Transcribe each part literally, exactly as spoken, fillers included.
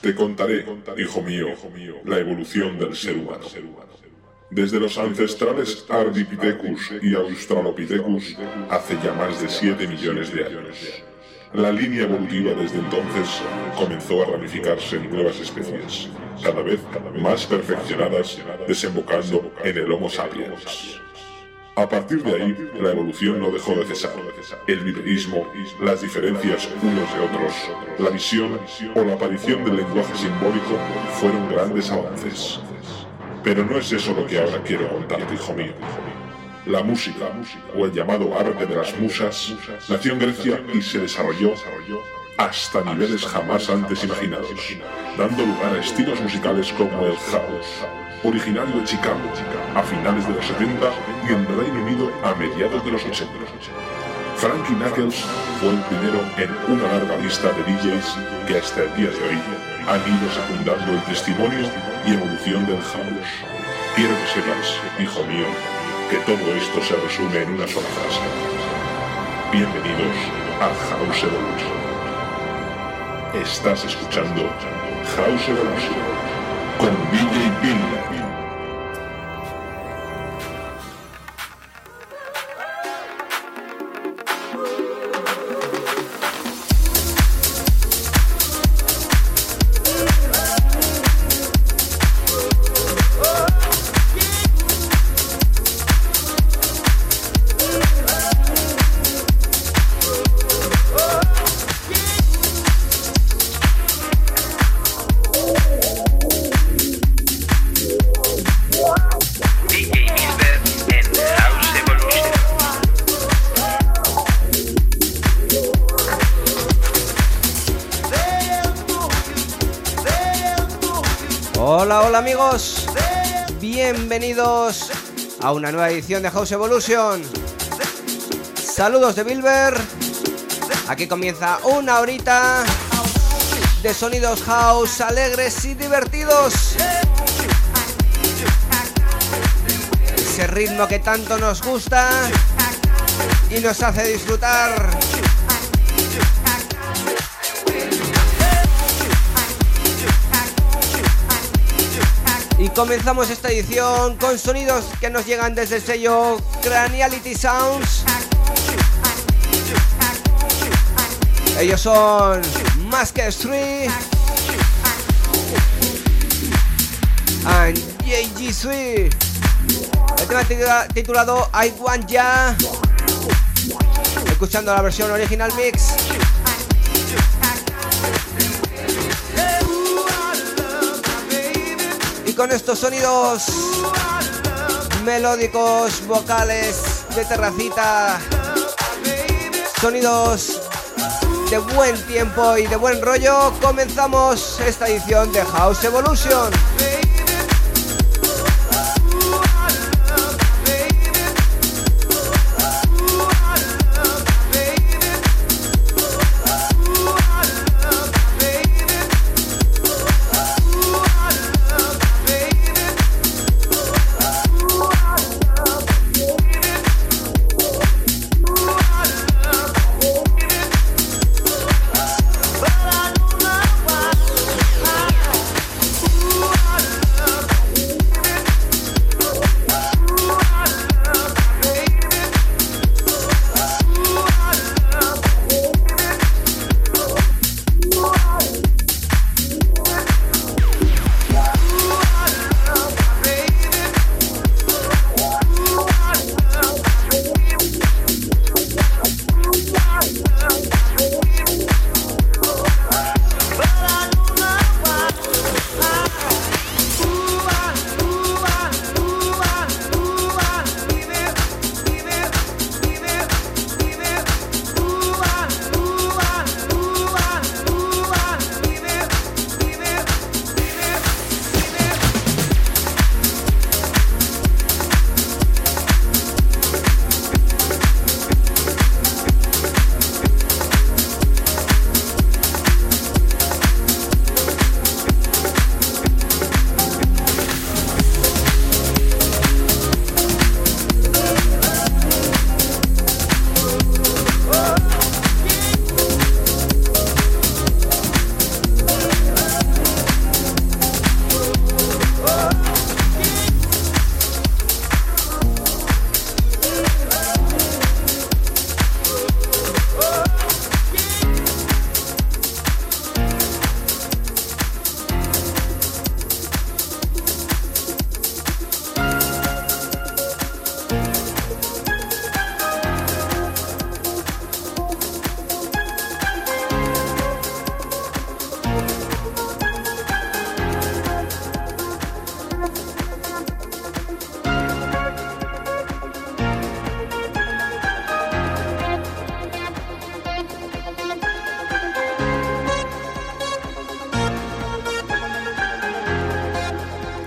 Te contaré, hijo mío, la evolución del ser humano. Desde los ancestrales Ardipithecus y Australopithecus hace ya más de siete millones de años. La línea evolutiva desde entonces comenzó a ramificarse en nuevas especies, cada vez más perfeccionadas, desembocando en el Homo sapiens. A partir de ahí, la evolución no dejó de cesar. El viverismo, las diferencias unos de otros, la visión o la aparición del lenguaje simbólico fueron grandes avances. Pero no es eso lo que ahora quiero contarte, hijo mío. La música, o el llamado arte de las musas, nació en Grecia y se desarrolló hasta niveles jamás antes imaginados, dando lugar a estilos musicales como el house, originario de Chicago, a finales de los setenta y en Reino Unido a mediados de los ochenta. Frankie Knuckles fue el primero en una larga lista de D Js que hasta el día de hoy han ido secundando el testimonio y evolución del house. Quiero que sepas, hijo mío, que todo esto se resume en una sola frase. Bienvenidos a House Evolution. Estás escuchando House Evolution con D J Penn. Bienvenidos a una nueva edición de House Evolution. Saludos de Wilber. Aquí comienza una horita de sonidos house alegres y divertidos. Ese ritmo que tanto nos gusta y nos hace disfrutar. Y comenzamos esta edición con sonidos que nos llegan desde el sello Craniality Sounds. Ellos son Masked tres and J G tres. El tema titulado I Want Ya. Escuchando la versión original mix. Con estos sonidos melódicos, vocales de terracita, sonidos de buen tiempo y de buen rollo, comenzamos esta edición de House Evolution.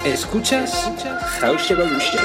Escuchas House Evolution.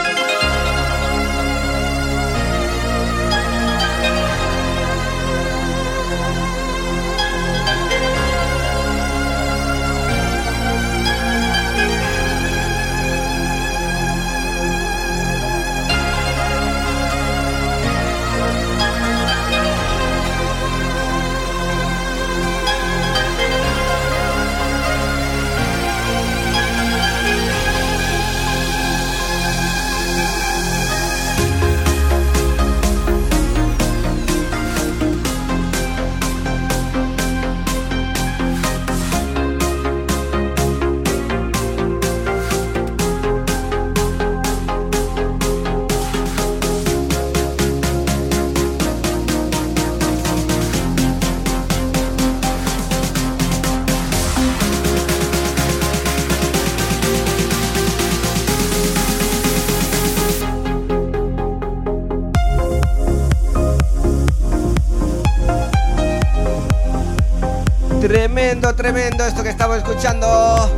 Tremendo, tremendo esto que estamos escuchando.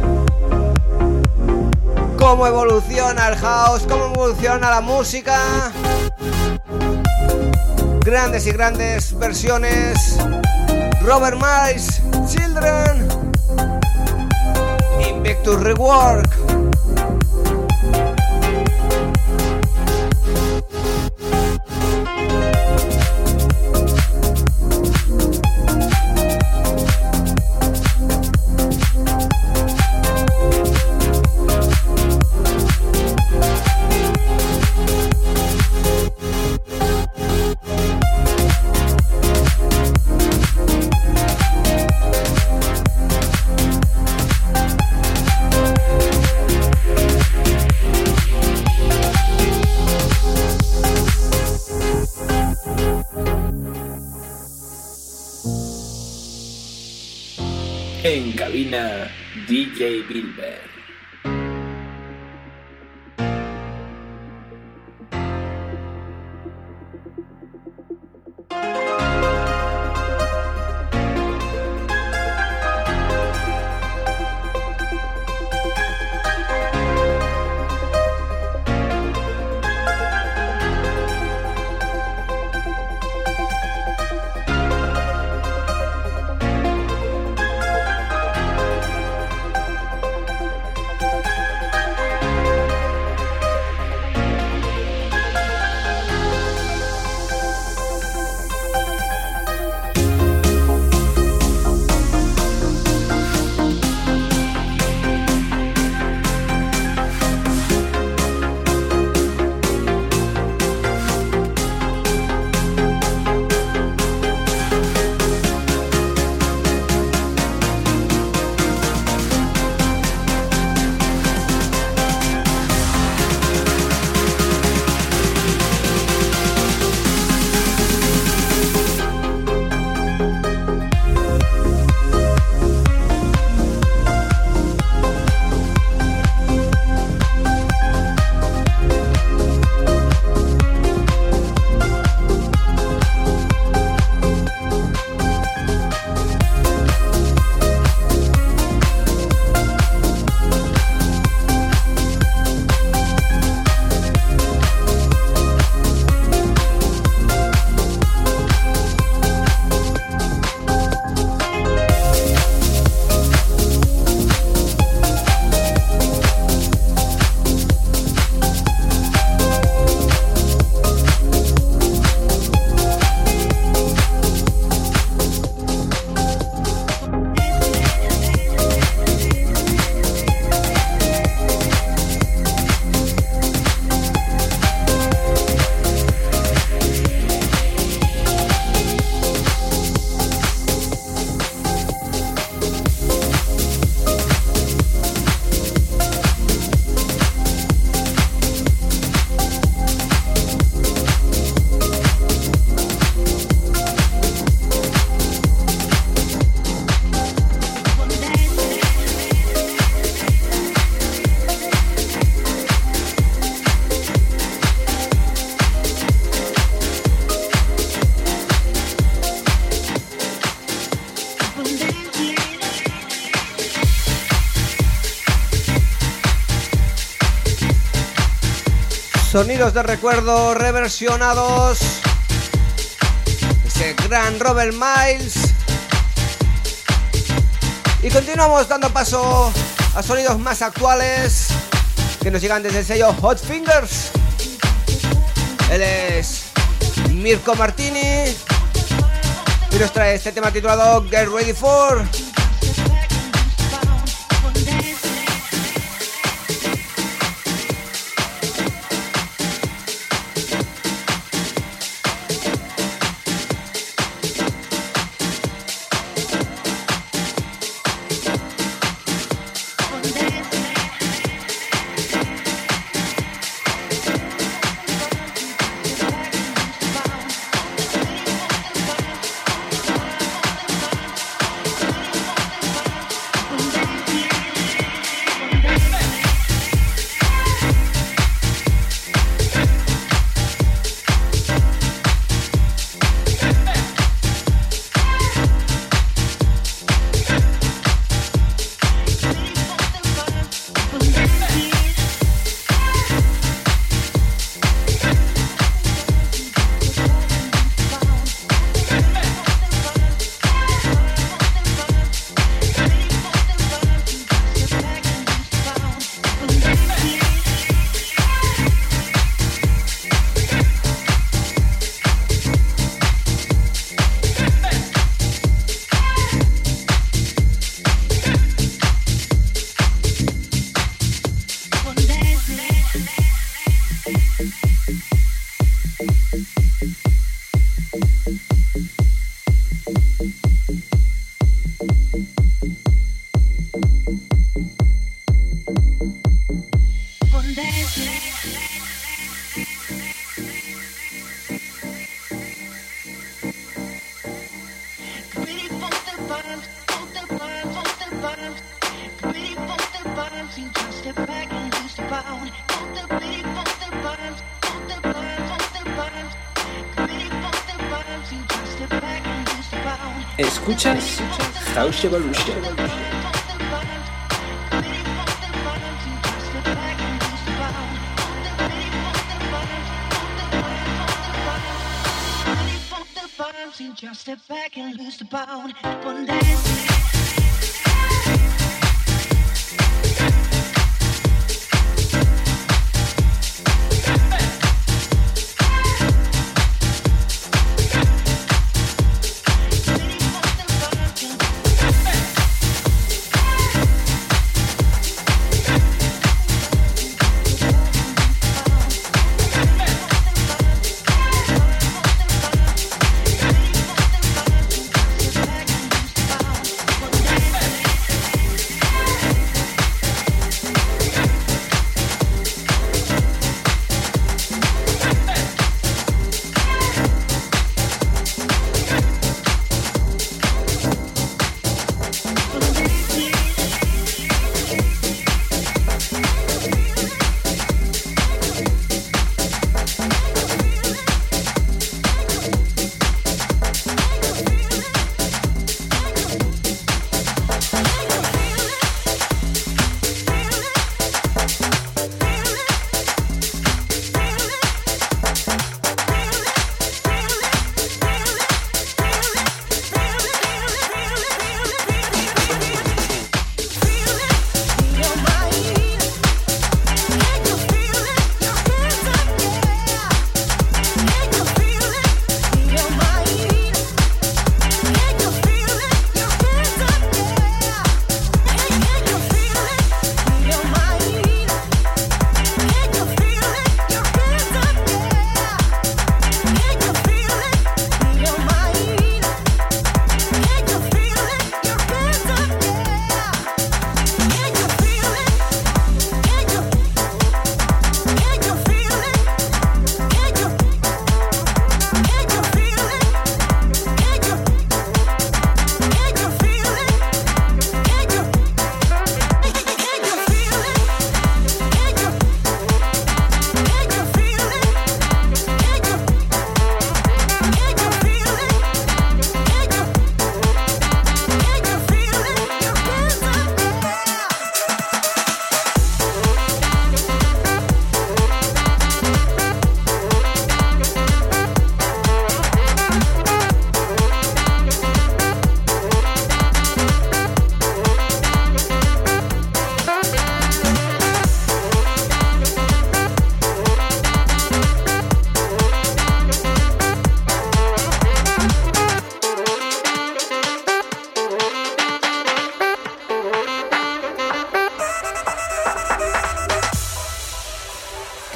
Cómo evoluciona el house, cómo evoluciona la música. Grandes y grandes versiones. Robert Miles, Children, Invictus Rework. En cabina, D J Wilber. Sonidos de recuerdo reversionados. Ese gran Robert Miles. Y continuamos dando paso a sonidos más actuales que nos llegan desde el sello Hot Fingers. Él es Mirko Martini y nos trae este tema titulado Get Ready For. Escuchas House Evolution.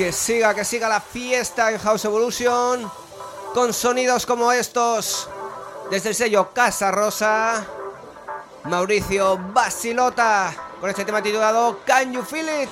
Que siga, que siga la fiesta en House Evolution con sonidos como estos. Desde el sello Casa Rosa, Mauricio Basilota, con este tema titulado Can You Feel It?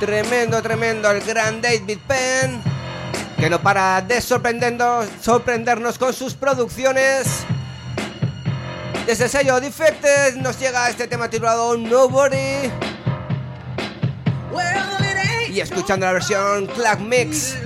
Tremendo, tremendo, el gran David Penn que no para de sorprendernos, sorprendernos con sus producciones. Desde el sello Defected nos llega este tema titulado Nobody. Y escuchando la versión Clack Mix.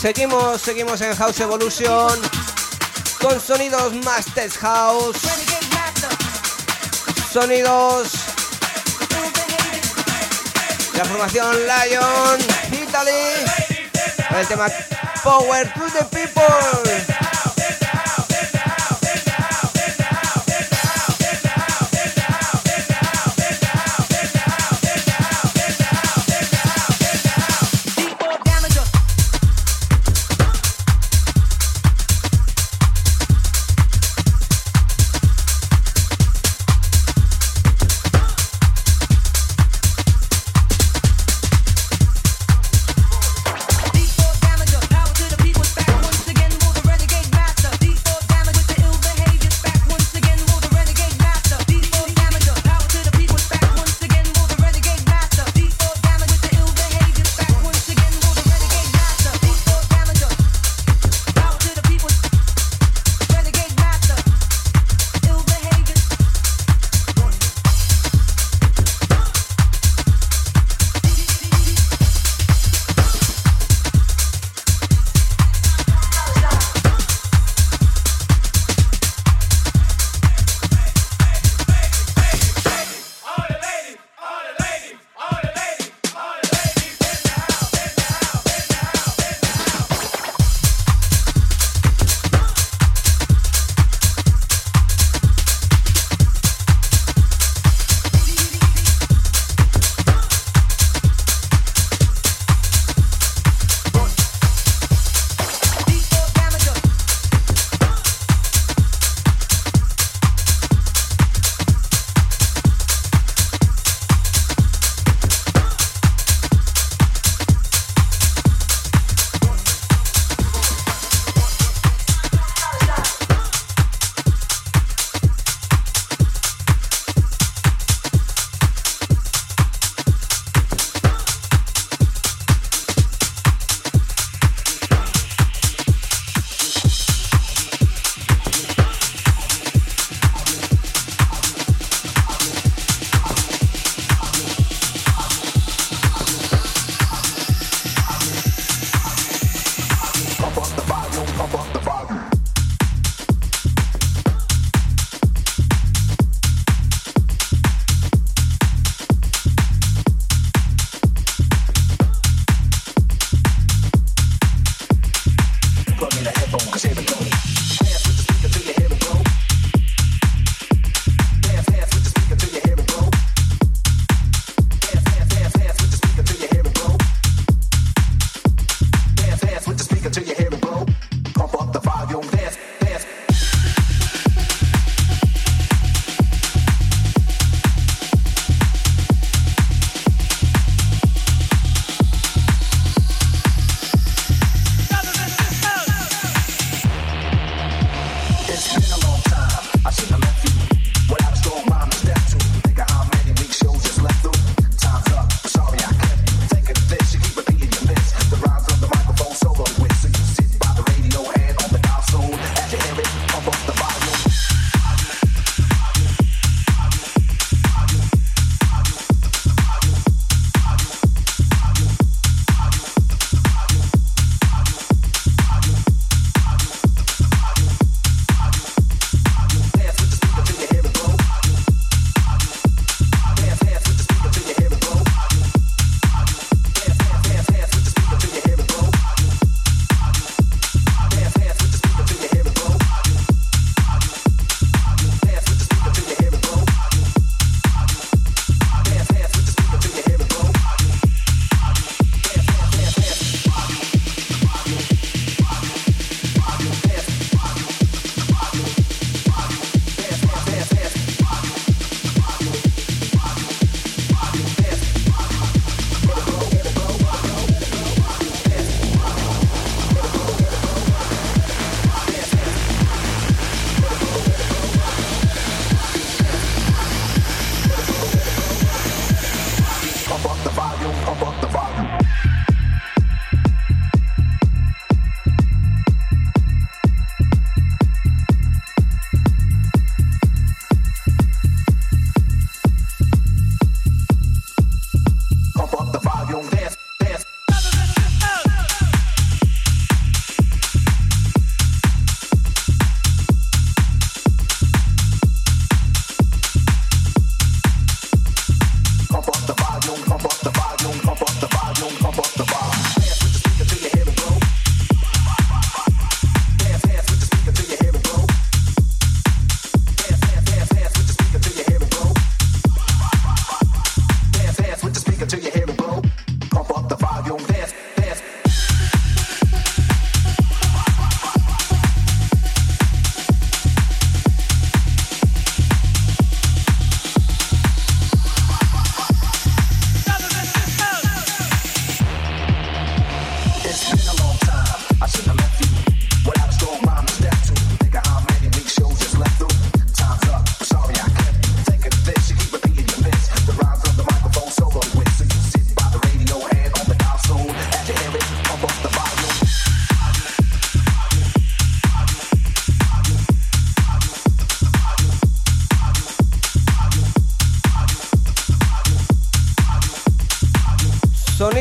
Seguimos, seguimos en House Evolution con sonidos más test house, sonidos de la formación Lion Italy, con el tema Power to the People.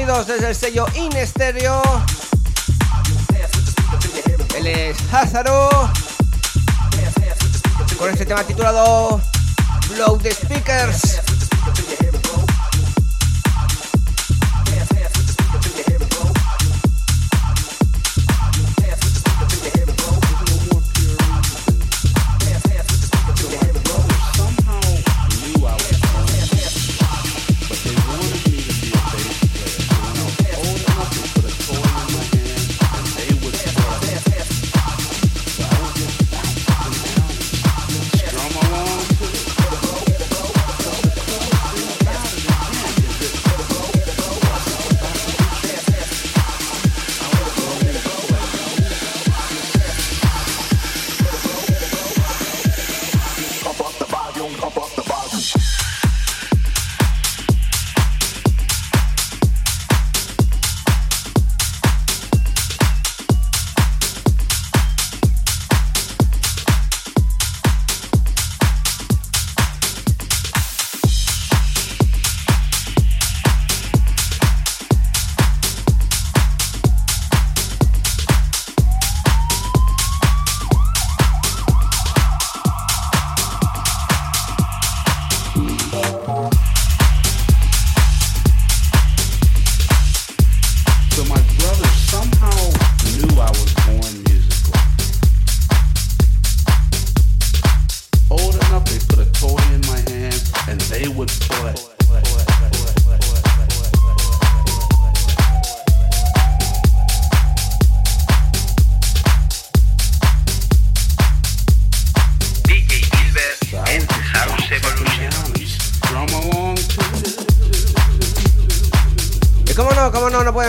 Bienvenidos desde el sello In Stereo. Él es Házaro, con este tema titulado Blow the Speakers.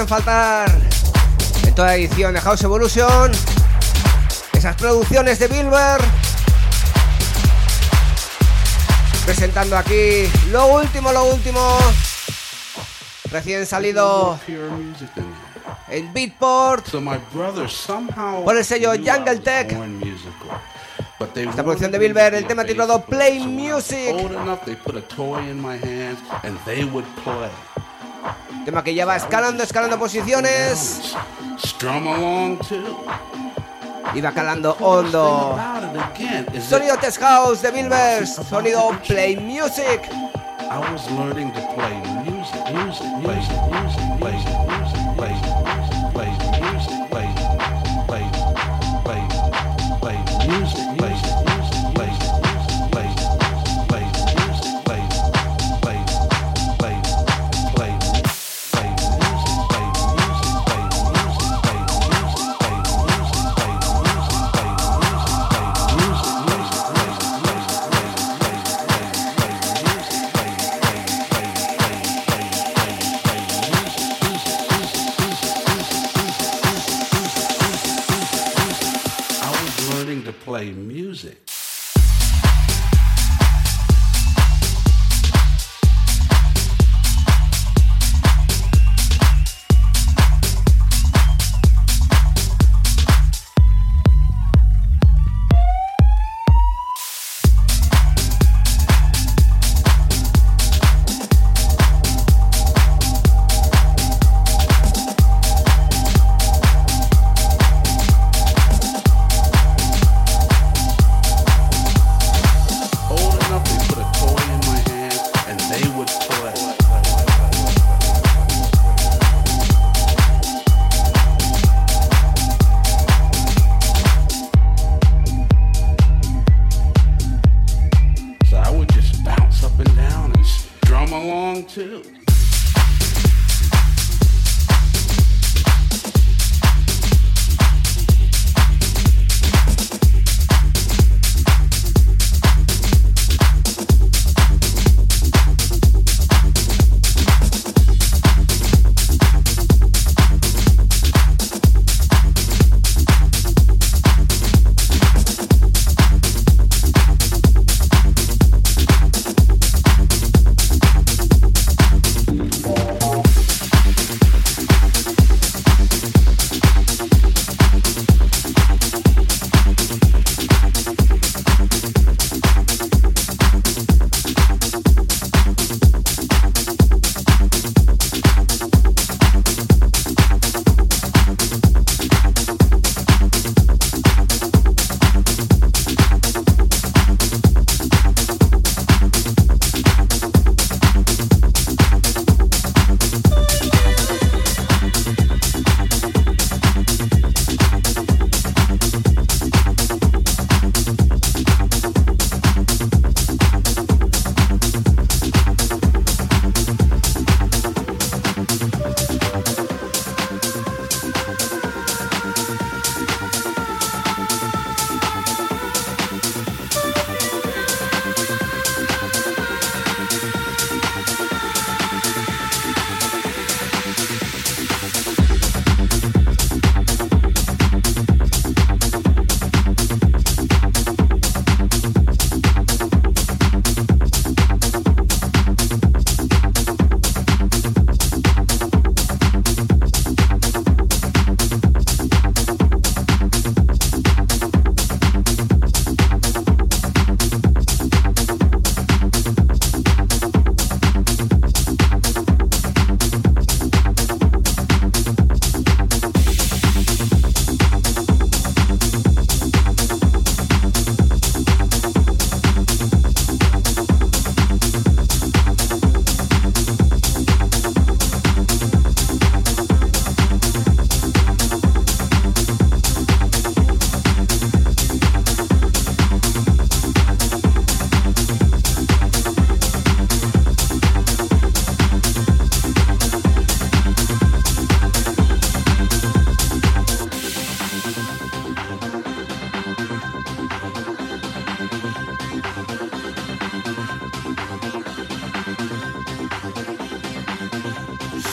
Faltar en toda edición de House Evolution esas producciones de Wilber, presentando aquí lo último, lo último recién salido en Beatport por el sello Jungle Tech. Esta producción de Wilber, el tema titulado Play Music, tema que ya va escalando, escalando posiciones y va calando hondo. Sonido Test House de Wilber, sonido Play Music. I was learning to play music, music, music, music, play music, play music, play music, play play play music, play. Play music.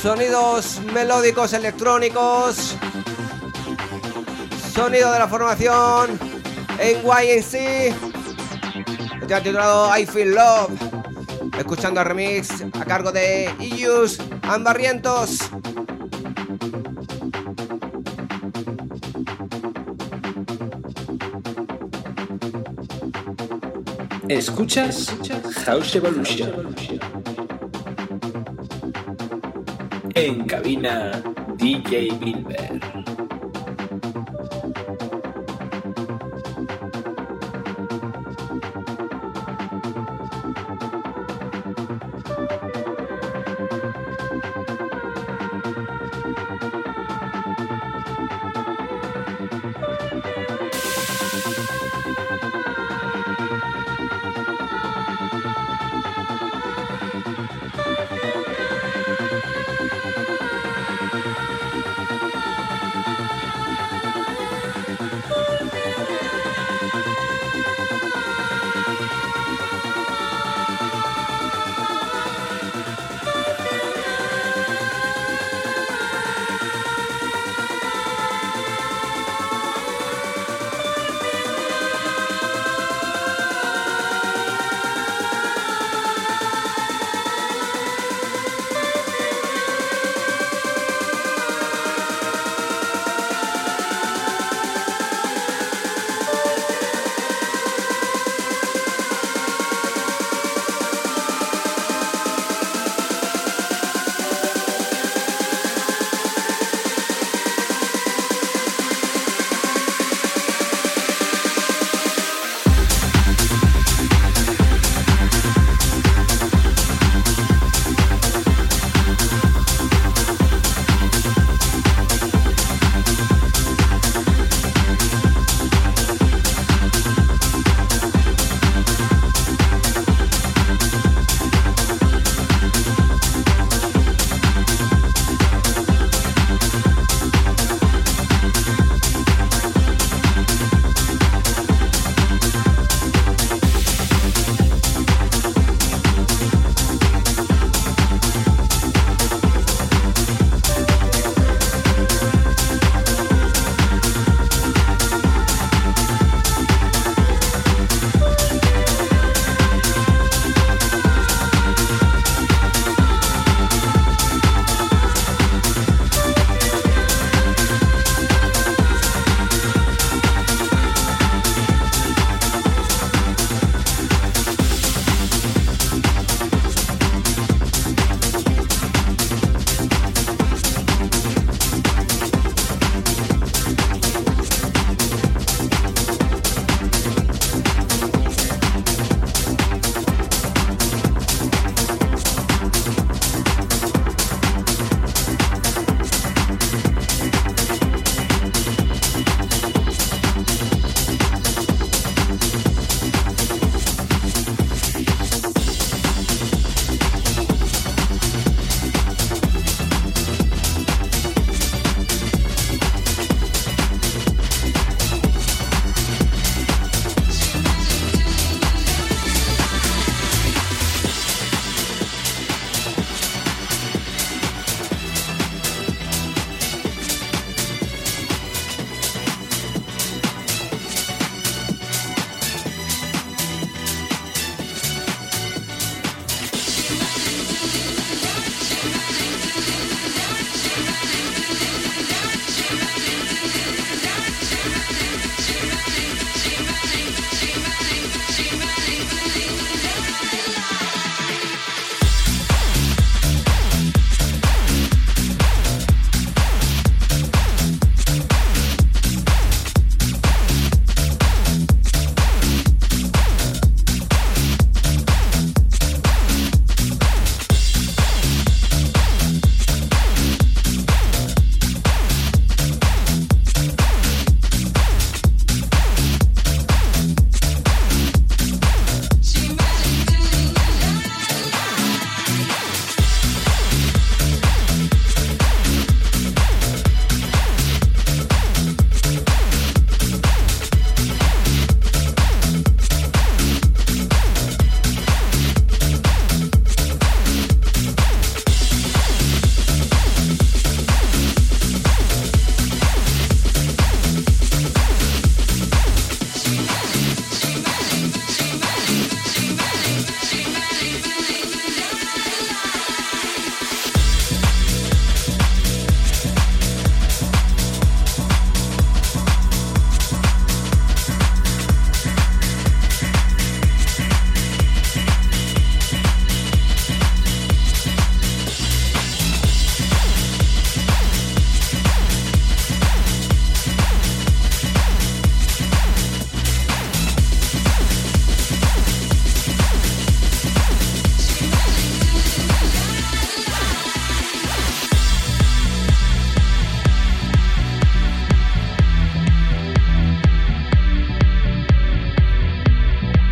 sonidos melódicos electrónicos, sonido de la formación N Y N C, el tema titulado I Feel Love, escuchando el remix a cargo de Illus and Barrientos. Escuchas House Evolution. En cabina D J Wilber.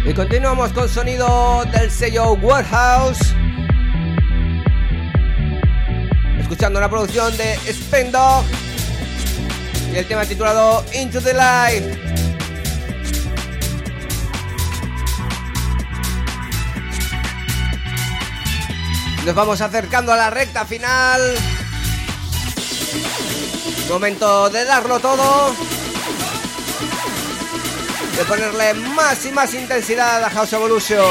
Y continuamos con sonido del sello Warehouse, escuchando una producción de Spendo y el tema titulado Into the Light. Nos vamos acercando a la recta final. Momento de darlo todo, de ponerle más y más intensidad a House Evolution.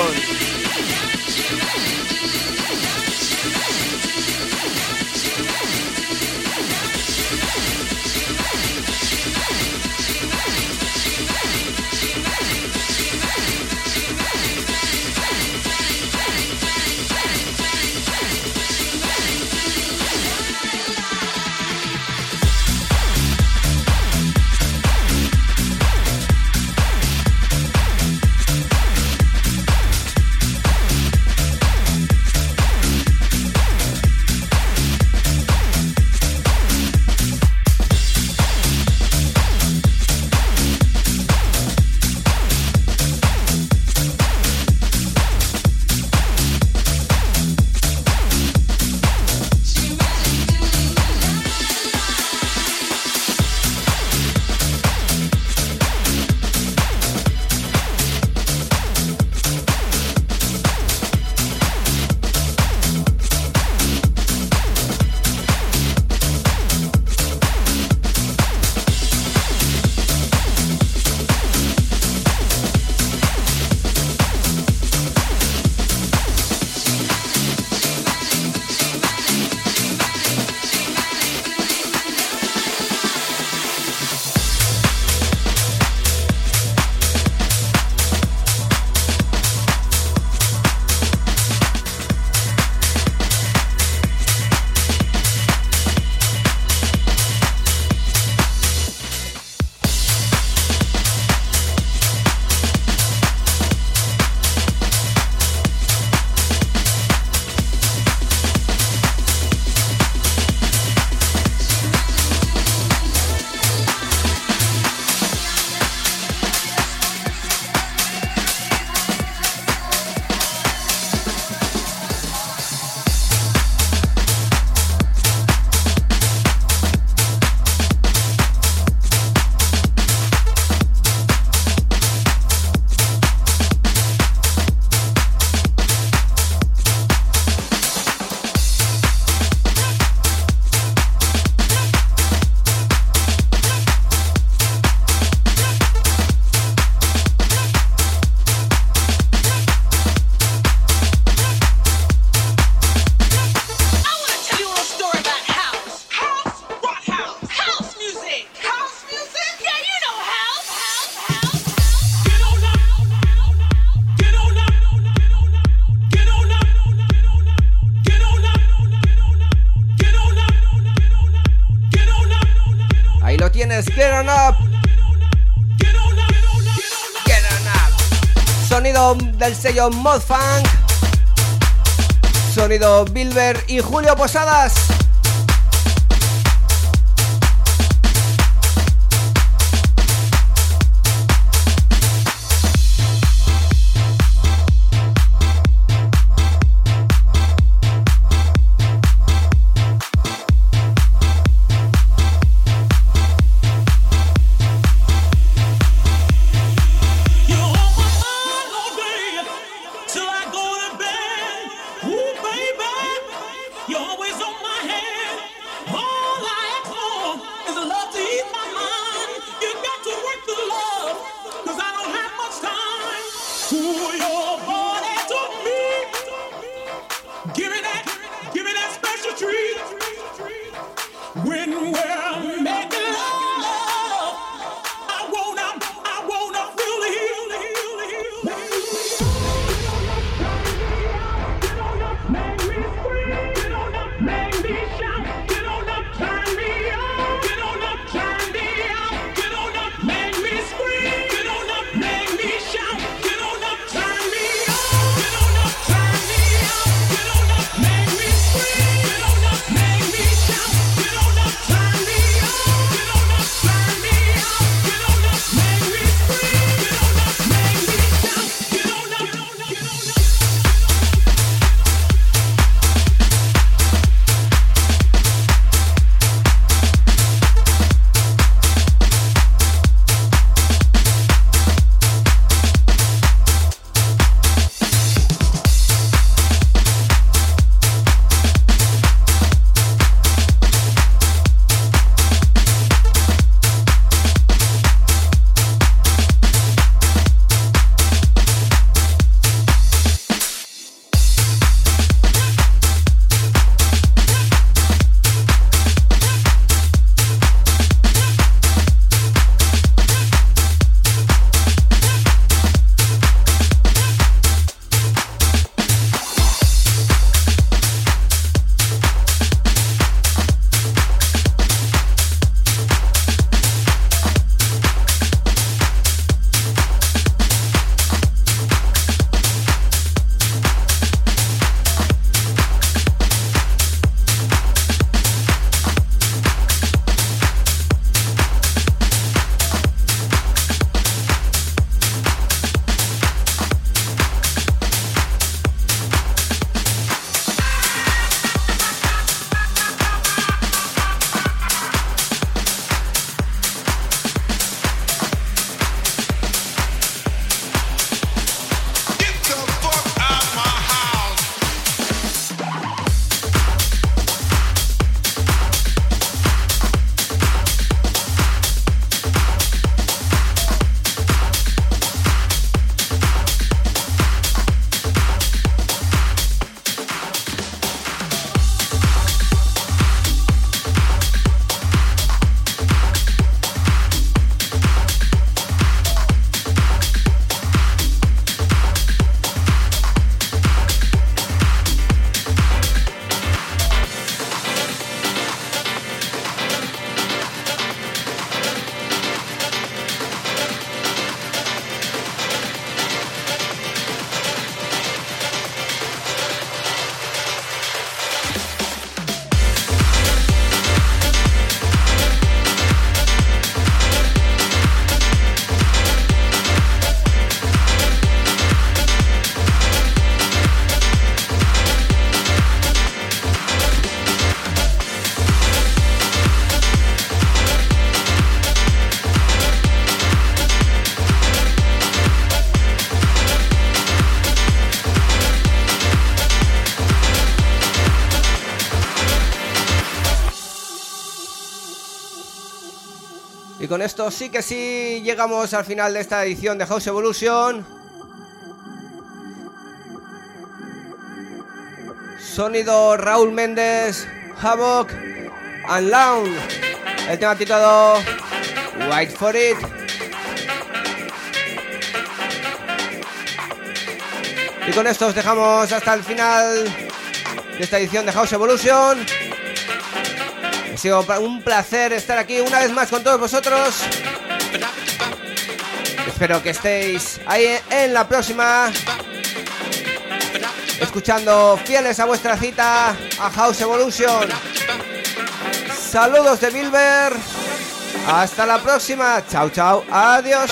Del sello Mod Funk, sonido Wilber y Julio Posadas. Turn me con esto sí que sí llegamos al final de esta edición de House Evolution. Sonido Raúl Méndez, Havoc and Lounge. El tema titulado Wait for It. Y con esto os dejamos hasta el final de esta edición de House Evolution. Ha sido un placer estar aquí una vez más con todos vosotros. Espero que estéis ahí en la próxima, escuchando fieles a vuestra cita a House Evolution. Saludos de Wilber. Hasta la próxima. Chao, chao. Adiós.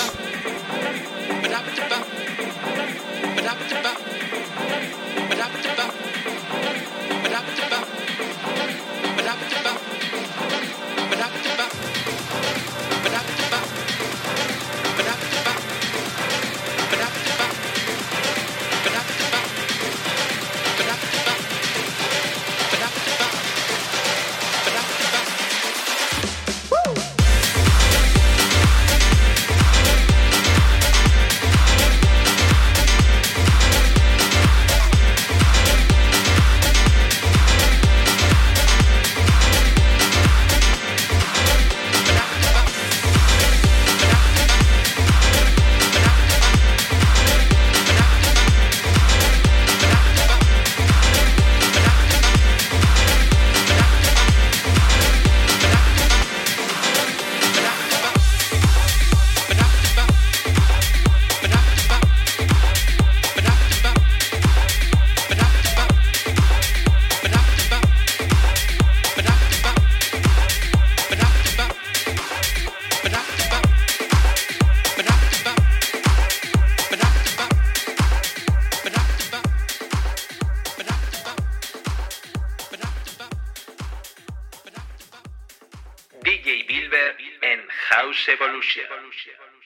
Evolution. Evolution.